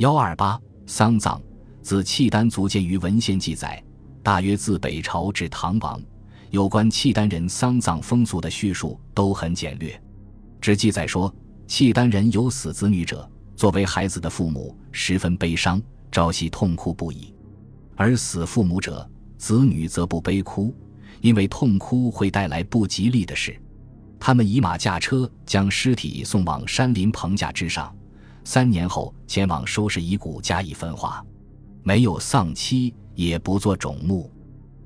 128丧葬，自契丹族见于文献记载，大约自北朝至唐王，有关契丹人丧葬风俗的叙述都很简略，只记载说契丹人有死子女者，作为孩子的父母十分悲伤，朝夕痛哭不已，而死父母者，子女则不悲哭，因为痛哭会带来不吉利的事。他们以马驾车将尸体送往山林棚架之上，3年后前往收拾遗骨加以焚化，没有丧期，也不做冢墓。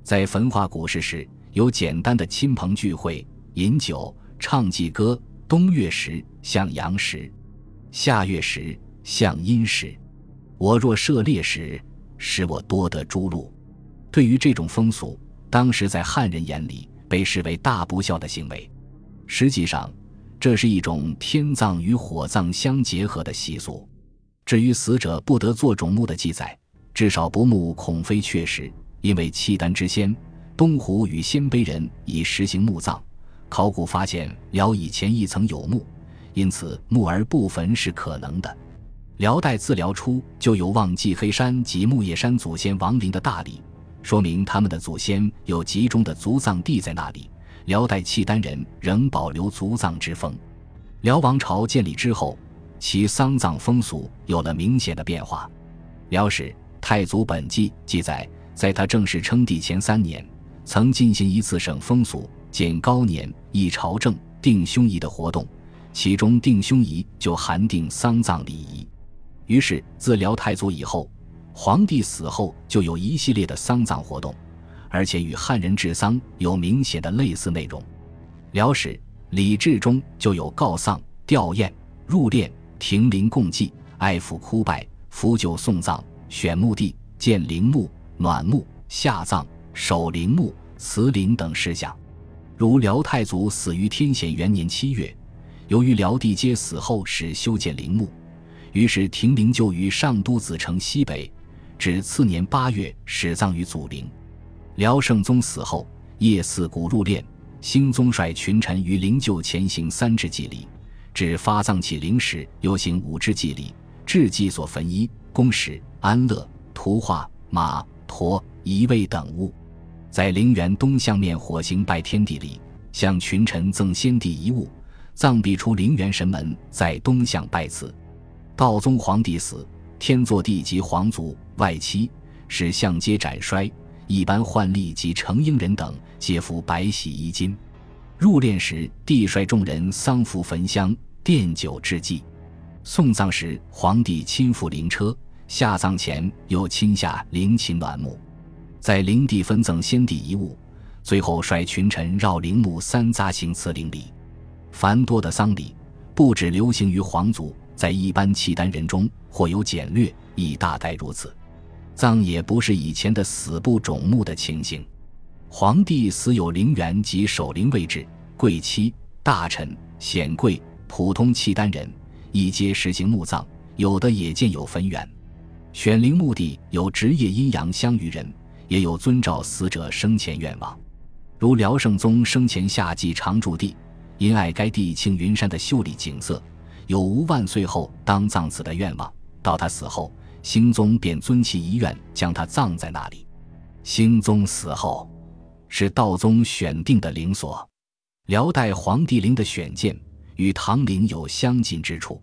在焚化骨事时，有简单的亲朋聚会、饮酒、唱祭歌。冬月时向阳时，夏月时向阴时，我若涉猎时，使我多得诸路。对于这种风俗，当时在汉人眼里被视为大不孝的行为，实际上这是一种天葬与火葬相结合的习俗。至于死者不得做冢墓的记载，至少不墓恐非确实，因为契丹之先东胡与鲜卑人已实行墓葬，考古发现辽以前一层有墓，因此墓而不坟是可能的。辽代自辽初就有望祭黑山及木叶山祖先亡灵的大礼，说明他们的祖先有集中的族葬地在那里。辽代契丹人仍保留族葬之风。辽王朝建立之后，其丧葬风俗有了明显的变化。辽史《太祖本纪》记载，在他正式称帝前3年，曾进行一次省风俗减高年、议朝政、定凶仪的活动，其中定凶仪就含定丧葬礼仪。于是自辽太祖以后，皇帝死后就有一系列的丧葬活动，而且与汉人治丧有明显的类似内容。辽史《礼制》中就有告丧、吊唁、入殓、停灵共祭、爱抚哭拜、扶柩送葬、选墓地、建陵墓、暖墓、下葬、守陵墓、祠陵等事项。如辽太祖死于天显元年7月，由于辽地皆死后始修建陵墓，于是停灵就于上都子城西北，至次年8月始葬于祖陵。辽圣宗死后，叶四谷入殓，兴宗率群臣于灵柩前行3支祭礼，至发葬起灵时又行5支祭礼，至祭所焚衣、宫室、安乐、图画、马、驮、仪位等物。在陵园东向面火行拜天地礼，向群臣赠先帝遗物，葬壁出陵园神门，在东向拜祠。道宗皇帝死，天祚帝及皇族外戚使相皆斩衰，一般宦吏及成英人等皆服白洗衣巾。入殓时，帝率众人丧服焚香奠酒致祭。送葬时，皇帝亲赴灵车，下葬前又亲下陵寝暖墓。在陵地分赠先帝遗物，最后率群臣绕陵墓3匝行祠陵礼。繁多的丧礼不只流行于皇族，在一般契丹人中或有简略，亦大概如此。葬也不是以前的死不冢墓的情形，皇帝死有陵园及守陵位置，贵戚、大臣、显贵、普通契丹人亦皆实行墓葬，有的也建有坟园。选陵墓地有职业阴阳相于人，也有遵照死者生前愿望。如辽圣宗生前下祭常住地，因爱该地庆云山的秀丽景色，有无万岁后当葬此的愿望，到他死后，兴宗便遵其遗愿将他葬在那里。兴宗死后是道宗选定的陵所。辽代皇帝陵的选建与唐陵有相近之处，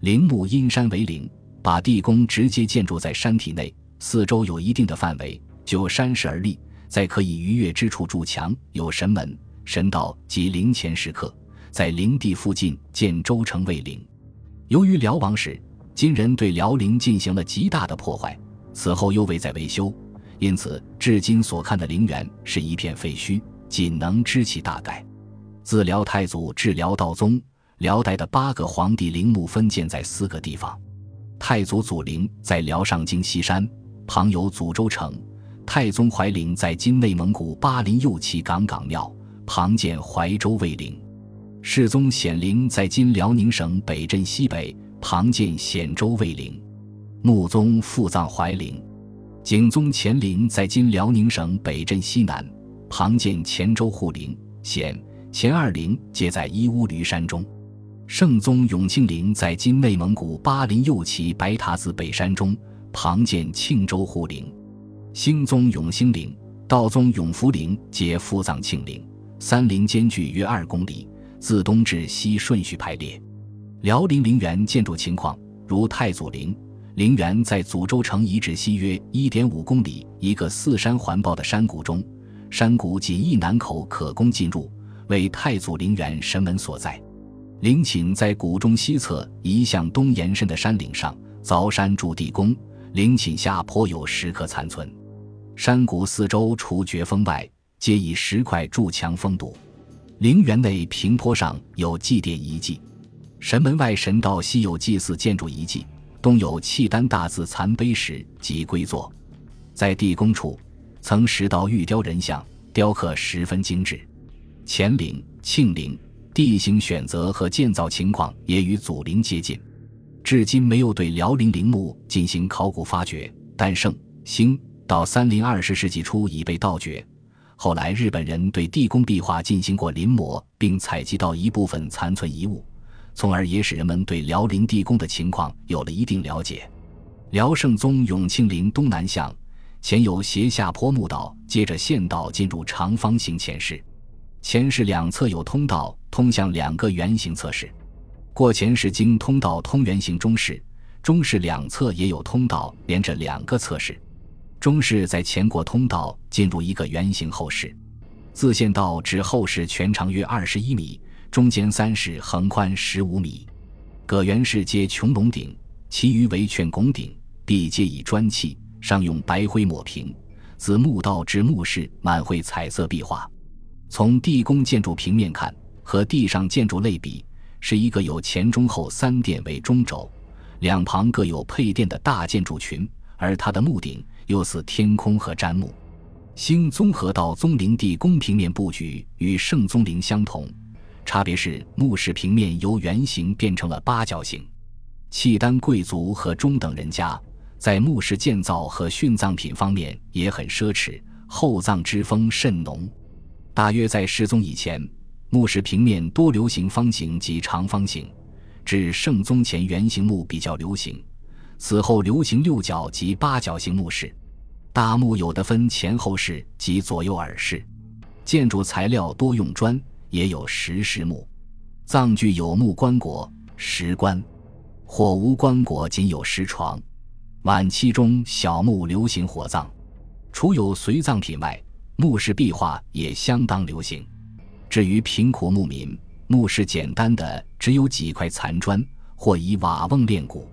陵墓因山为陵，把地宫直接建筑在山体内，四周有一定的范围，就山势而立，在可以逾越之处筑墙，有神门、神道及陵前石刻，在陵地附近建州城卫陵。由于辽亡时金人对辽陵进行了极大的破坏，此后又未再维修，因此至今所看的陵园是一片废墟，仅能知其大概。自辽太祖至辽道宗，辽代的8个皇帝陵墓分建在4个地方。太祖祖陵在辽上京西山，旁有祖州城；太宗怀陵在今内蒙古巴林右旗岗庙，旁建怀州卫陵；世宗显陵在今辽宁省北镇西北，旁建显州卫陵；穆宗复葬怀陵；景宗乾陵在今辽宁省北镇西南，旁建乾州护陵；显乾2陵皆在伊乌驴山中。圣宗永庆陵在今内蒙古巴林右旗白塔子北山中，旁建庆州护陵。兴宗永兴陵、道宗永福陵皆附葬庆陵，三陵间距约2公里，自东至西顺序排列。辽陵陵园建筑情况如太祖陵，陵园在祖州城遗址西约 1.5 公里一个四山环抱的山谷中，山谷仅一南口可供进入，为太祖陵园神门所在。陵寝在谷中西侧移向东延伸的山岭上，凿山筑地宫，陵寝下颇有石刻残存。山谷四周除绝峰外，皆以石块筑墙封堵。陵园内平坡上有祭奠遗迹，神门外神道西有祭祀建筑遗迹，东有契丹大字残碑石及龟座。在地宫处曾石道玉雕人像，雕刻十分精致。乾陵、庆陵地形选择和建造情况也与祖陵接近。至今没有对辽陵陵墓进行考古发掘，但盛、兴、道三陵20世纪初已被盗掘，后来日本人对地宫壁画进行过临摹，并采集到一部分残存遗物，从而也使人们对辽陵地宫的情况有了一定了解。辽圣宗永庆陵东南向前有斜下坡墓道，接着县道进入长方形前室，前室两侧有通道通向两个圆形侧室，过前室经通道通圆形中室，中室两侧也有通道连着两个侧室，中室在前过通道进入一个圆形后室。自县道至后室全长约21米，中间3室，横宽15米。各圆室皆穹隆顶，其余为券拱顶，壁皆以砖砌，上用白灰抹平。自墓道至墓室满绘彩色壁画。从地宫建筑平面看，和地上建筑类比，是一个有前中后三殿为中轴，两旁各有配殿的大建筑群，而它的墓顶又似天空和毡幕。兴宗和道宗陵地宫平面布局与圣宗陵相同，差别是墓室平面由圆形变成了八角形。契丹贵族和中等人家在墓室建造和殉葬品方面也很奢侈，厚葬之风甚浓。大约在世宗以前，墓室平面多流行方形及长方形，至圣宗前圆形墓比较流行，此后流行六角及八角形墓室。大墓有的分前后室及左右耳室，建筑材料多用砖，也有石室墓。葬具有木棺椁、石棺，或无棺椁，仅有石床。晚期中小墓流行火葬，除有随葬品外，墓室壁画也相当流行。至于贫苦牧民，墓室简单的只有几块残砖，或以瓦瓮炼骨。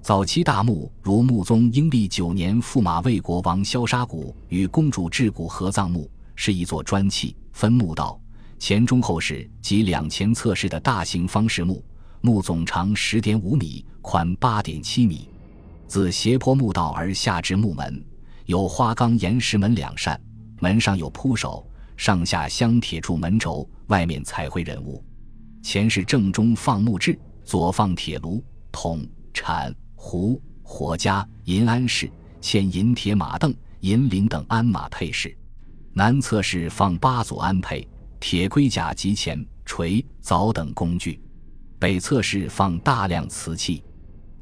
早期大墓如穆宗英历9年驸马魏国王萧沙谷与公主治谷合葬墓，是一座砖砌分墓道前中后室及两前侧室的大型方室墓，墓总长 10.5 米，宽 8.7 米。自斜坡墓道而下至墓门，有花岗岩石门2扇，门上有铺首，上下镶铁铸门轴，外面彩绘人物。前室正中放木制，左放铁炉、桶、铲、壶、火夹、银鞍饰、嵌银铁马镫、银铃等鞍马配饰。南侧室放8组鞍辔、铁盔甲及钳、锤、凿等工具。北侧室放大量瓷器。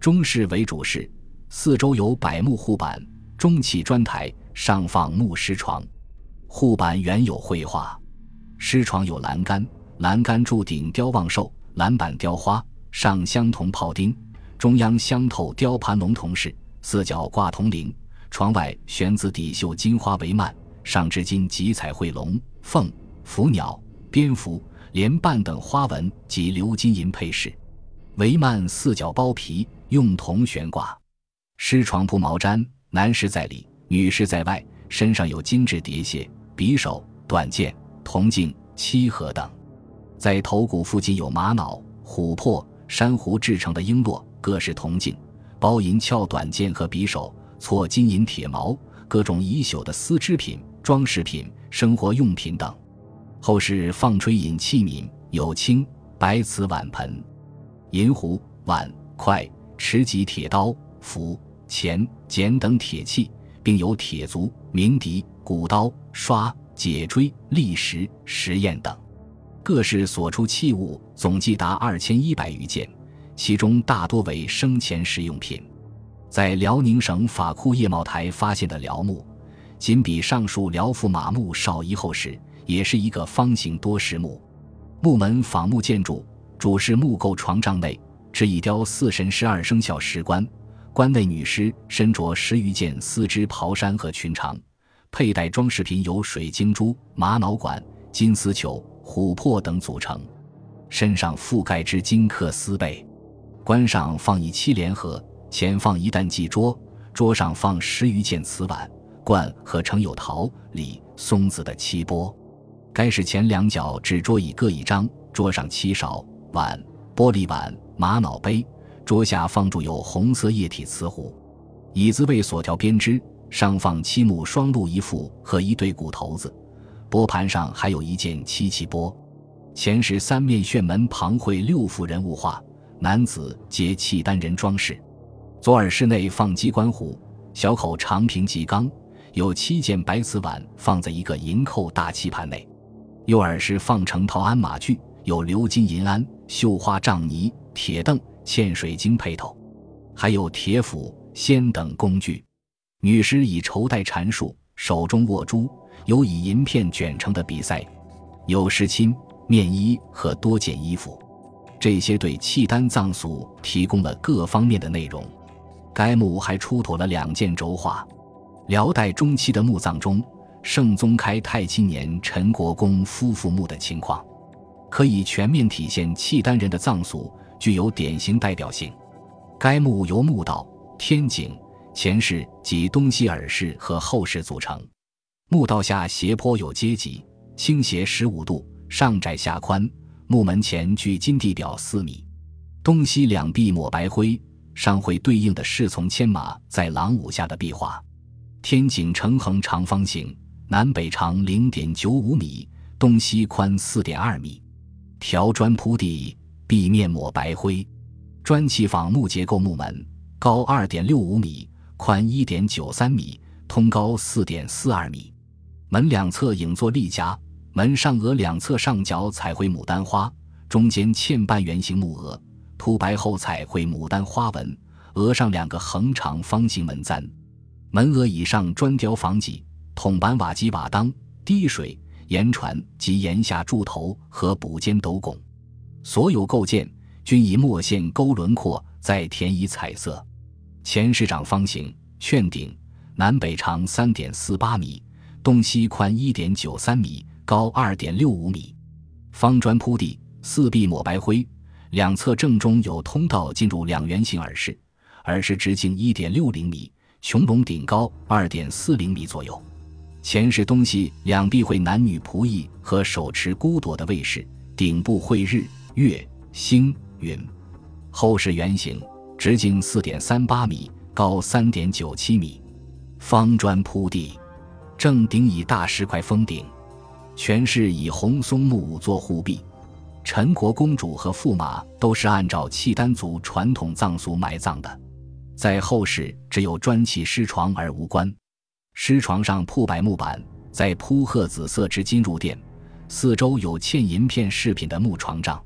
中室为主室，四周有柏木护板，中起砖台，上放木石床。护板原有绘画，石床有栏杆，栏杆柱顶雕望寿，栏板雕花，上镶铜炮钉，中央镶透雕盘龙铜饰，四角挂铜铃，床外悬紫底绣金花帷幔，上织金集彩绘龙、凤、伏鸟、蝙蝠、莲瓣等花纹及鎏金银配饰。帷幔四角包皮，用铜悬挂。尸床铺毛毡，男尸在里，女尸在外，身上有金制叠鞋、匕首、短剑、铜镜、漆盒等。在头骨附近有玛瑙、琥珀、珊瑚制成的璎珞，各式铜镜、包银鞘短剑和匕首，错金银铁毛，各种已朽的丝织品、装饰品、生活用品等。后室放炊饮器皿，有青、白瓷碗盆、银壶、碗、筷、匙及铁刀、斧、钳、剪等铁器，并有铁足、鸣笛、骨刀、刷、解锥、砾石、石砚等。各式所出器物总计达2100余件，其中大多为生前食用品。在辽宁省法库叶茂台发现的辽墓，仅比上述辽驸马墓少一厚实，也是一个方形多石墓。墓门仿木建筑，主室木构床帐内置一雕4神12生肖石棺，棺内女尸身着10余件丝织袍衫和裙裳，佩戴装饰品有水晶珠、玛瑙管、金丝球、琥珀等组成，身上覆盖之金刻丝被。棺上放一7莲盒，前放一担祭桌，桌上放10余件瓷碗、罐和盛有桃、李、松子的七钵。该是前2角至桌椅各1张，桌上7勺、碗、玻璃碗、玛瑙杯，桌下放住有红色液体瓷壶。椅子为索条编织，上放7目双鹿1副和1对骨头子，钵盘上还有1件7气钵。前十3面炫门旁绘6幅人物画，男子皆契丹人装饰。左耳室内放鸡冠壶，小口长平及缸，有7件白瓷碗放在一个银扣大漆盘内。右耳室放成陶鞍马具，有鎏金银鞍、绣花帐泥、铁凳、嵌水晶配头，还有铁斧、锨等工具。女尸以绸带缠束，手中握珠，有以银片卷成的鼻塞，有石衾、面衣和多件衣服。这些对契丹藏俗提供了各方面的内容。该墓还出土了2件轴画。辽代中期的墓葬中，圣宗开泰七年陈国公夫妇墓的情况，可以全面体现契丹人的藏俗，具有典型代表性。该墓由墓道、天井、前室及东西耳室和后室组成。墓道下斜坡有阶级，倾斜15度，上窄下宽。墓门前距金地表4米，东西两壁抹白灰，上绘对应的侍从牵马在狼舞下的壁画。天井呈横长方形，南北长 0.95 米，东西宽 4.2 米，条砖铺地，壁面抹白灰，砖砌仿木结构。墓门高 2.65 米，宽 1.93 米，通高 4.42 米。门两侧影座立夹，门上额两侧上角彩绘牡丹花，中间嵌半圆形木额，涂白后彩绘牡丹花纹，额上2个横长方形门簪。门额以上砖雕房脊、筒板瓦基瓦当、滴水、岩船及岩下柱头和补间斗拱，所有构件均以墨线勾轮廓，再填以彩色。前室长方形，券顶，南北长 3.48 米，东西宽 1.93 米。高 2.65 米，方砖铺地，四壁抹白灰，两侧正中有通道进入2圆形耳室，耳室直径 1.60 米，穹隆顶高 2.40 米左右。前室东西两壁绘男女仆役和手持孤朵的卫士，顶部绘日、月、星、云。后室圆形，直径 4.38 米，高 3.97 米，方砖铺地，正顶以大石块封顶。全室以红松木做护壁。陈国公主和驸马都是按照契丹族传统藏俗埋葬的。在后室只有砖砌尸床而无棺，尸床上铺白木板，再铺褐紫色之金褥垫，四周有嵌银片饰品的木床帐，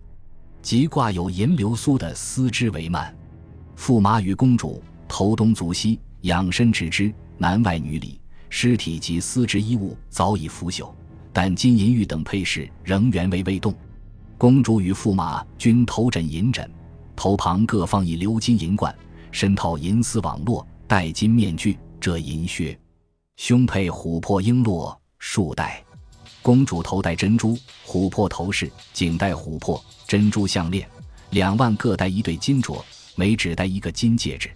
即挂有银流苏的丝织帷幔。驸马与公主头东足西，仰身直肢，男外女里，尸体及丝织衣物早已腐朽，但金银玉等配饰仍原为未动。公主与驸马均头枕银枕，头旁各放一鎏金银冠，身套银丝网络，戴金面具，遮银靴，胸佩琥珀璎珞束带。公主头戴珍珠、琥珀头饰，颈戴琥珀、珍珠项链，2腕各戴一对金镯，每指戴一个金戒指，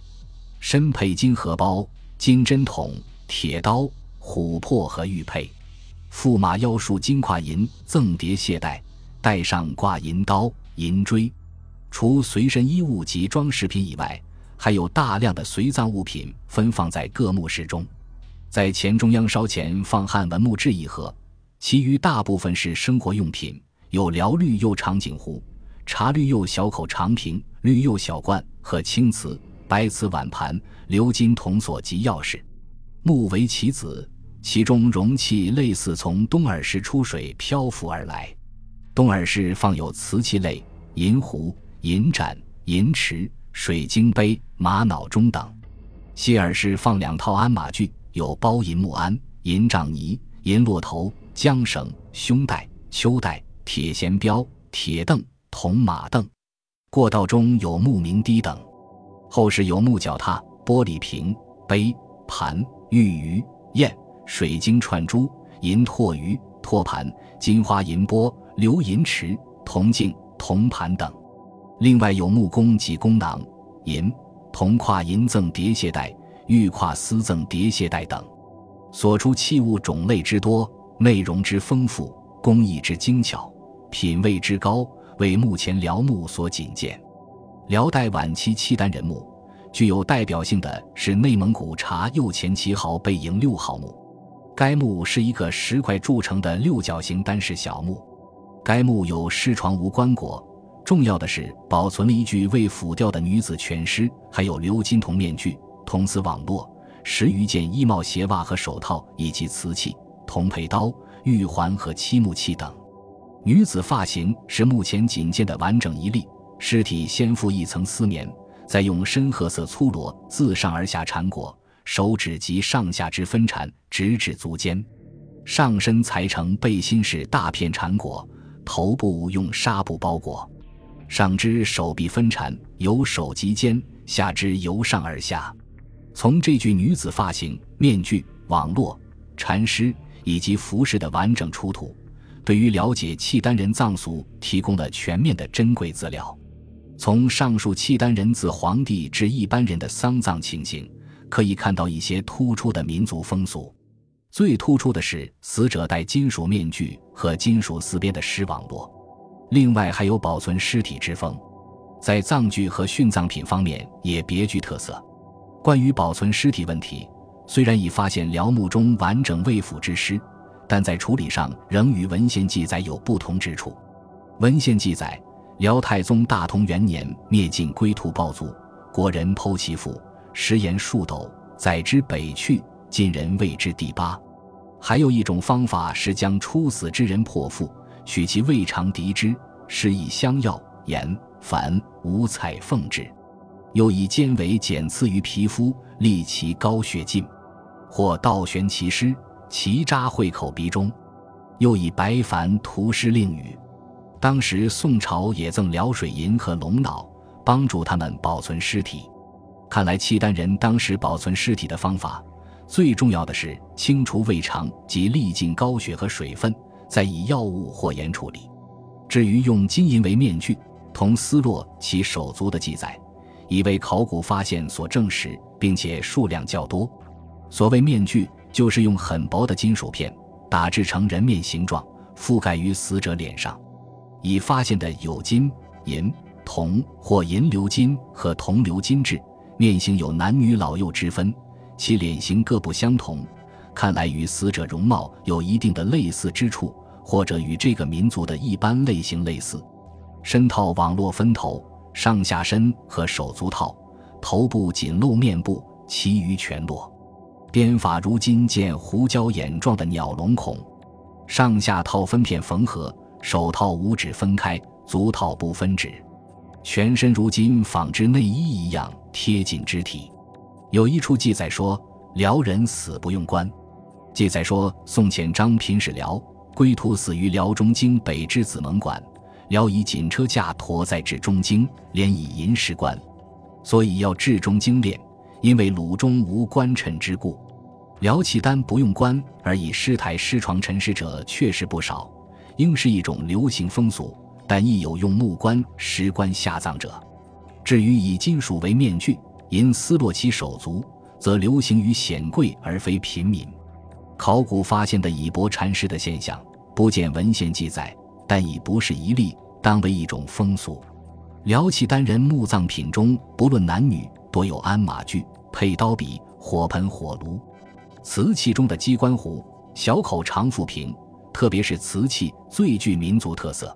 身佩金荷包、金针筒、铁刀、琥珀和玉佩。驸马腰束金跨银锃叠卸带，带上挂银刀、银锥。除随身衣物及装饰品以外，还有大量的随葬物品分放在各墓室中。在前中央稍前放汉文木制1盒，其余大部分是生活用品，有辽绿釉长颈壶、茶绿釉小口长瓶、绿釉小罐和青瓷、白瓷碗盘、鎏金铜锁及钥匙。墓为棋子，其中容器类似从东耳室出水漂浮而来。东耳室放有瓷器类、银壶、银盏、银池、水晶杯、玛瑙钟等。西耳室放两套鞍马具，有包银木鞍、银杖泥、银骆头、缰绳、胸带、秋带、铁衔标、铁凳、铜马凳。过道中有木鸣堤等。后室有木脚踏、玻璃瓶、杯、盘、玉鱼、砚、水晶串珠、银拓鱼、拓盘、金花银钵、流银池、铜镜、铜盘等。另外有木弓及弓囊、银、铜跨银锃叠械带、玉跨丝锃叠械带等。所出器物种类之多，内容之丰富，工艺之精巧，品味之高，为目前辽墓所仅见。辽代晚期契丹人墓具有代表性的是内蒙古察右前旗壕背营六号墓，该墓是一个石块铸成的六角形单室小墓。该墓有尸床无棺椁，重要的是保存了一具未腐掉的女子全尸，还有鎏金铜面具、铜丝网络、10余件衣帽、鞋袜和手套，以及瓷器、铜佩刀、玉环和漆木器等。女子发型是目前仅见的完整一例，尸体先覆一层丝棉，再用深褐色粗罗自上而下缠裹，手指及上下之分缠，直至足尖。上身裁成背心式大片缠裹，头部用纱布包裹，上肢手臂分缠，由手及肩，下肢由上而下。从这具女子发型、面具、网络、缠尸以及服饰的完整出土，对于了解契丹人葬俗提供了全面的珍贵资料。从上述契丹人自皇帝至一般人的丧葬情形，可以看到一些突出的民族风俗。最突出的是死者戴金属面具和金属四边的尸网络。另外还有保存尸体之风，在葬具和殉葬品方面也别具特色。关于保存尸体问题，虽然已发现辽墓中完整未腐之尸，但在处理上仍与文献记载有不同之处。文献记载，辽太宗大同元年灭晋归途暴卒，国人剖其腹，食盐数斗，载之北去，晋人谓之第八。还有一种方法是将出死之人破腹，取其胃肠涤之，施以香药、盐、矾、五彩奉之，又以尖尾剪刺于皮肤，利其高血尽，或倒悬其尸，其渣会口鼻中，又以白矾涂尸令语。当时宋朝也赠辽水银和龙脑，帮助他们保存尸体。看来契丹人当时保存尸体的方法，最重要的是清除胃肠及沥尽高血和水分，再以药物或盐处理。至于用金银为面具、铜丝络其手足的记载，已为考古发现所证实，并且数量较多。所谓面具，就是用很薄的金属片打制成人面形状，覆盖于死者脸上。已发现的有金、银、铜或银鎏金和铜鎏金制，面型有男女老幼之分，其脸型各不相同，看来与死者容貌有一定的类似之处，或者与这个民族的一般类型类似。身套网络分头、上下身和手足套，头部仅露面部，其余全裸。编法如今见胡椒眼状的鸟笼孔，上下套分片缝合，手套五指分开，足套不分指。全身如今纺织内衣一样贴紧肢体。有一处记载说，辽人死不用棺。记载说，宋遣张频使辽归途死于辽中京北至紫盟馆，辽以锦车架驮载至中京，连以银石棺。所以要至中京殓，因为鲁中无棺椁之故。辽契丹不用棺而以尸台、尸床陈尸者确实不少，应是一种流行风俗，但亦有用木棺、石棺下葬者。至于以金属为面具、银丝络其手足，则流行于显贵而非平民。考古发现的以帛缠尸的现象不见文献记载，但已不是一例，当为一种风俗。辽契丹人墓葬品中不论男女，多有鞍马具、佩刀笔、火盆火炉。瓷器中的鸡冠壶、小口长腹瓶，特别是瓷器最具民族特色。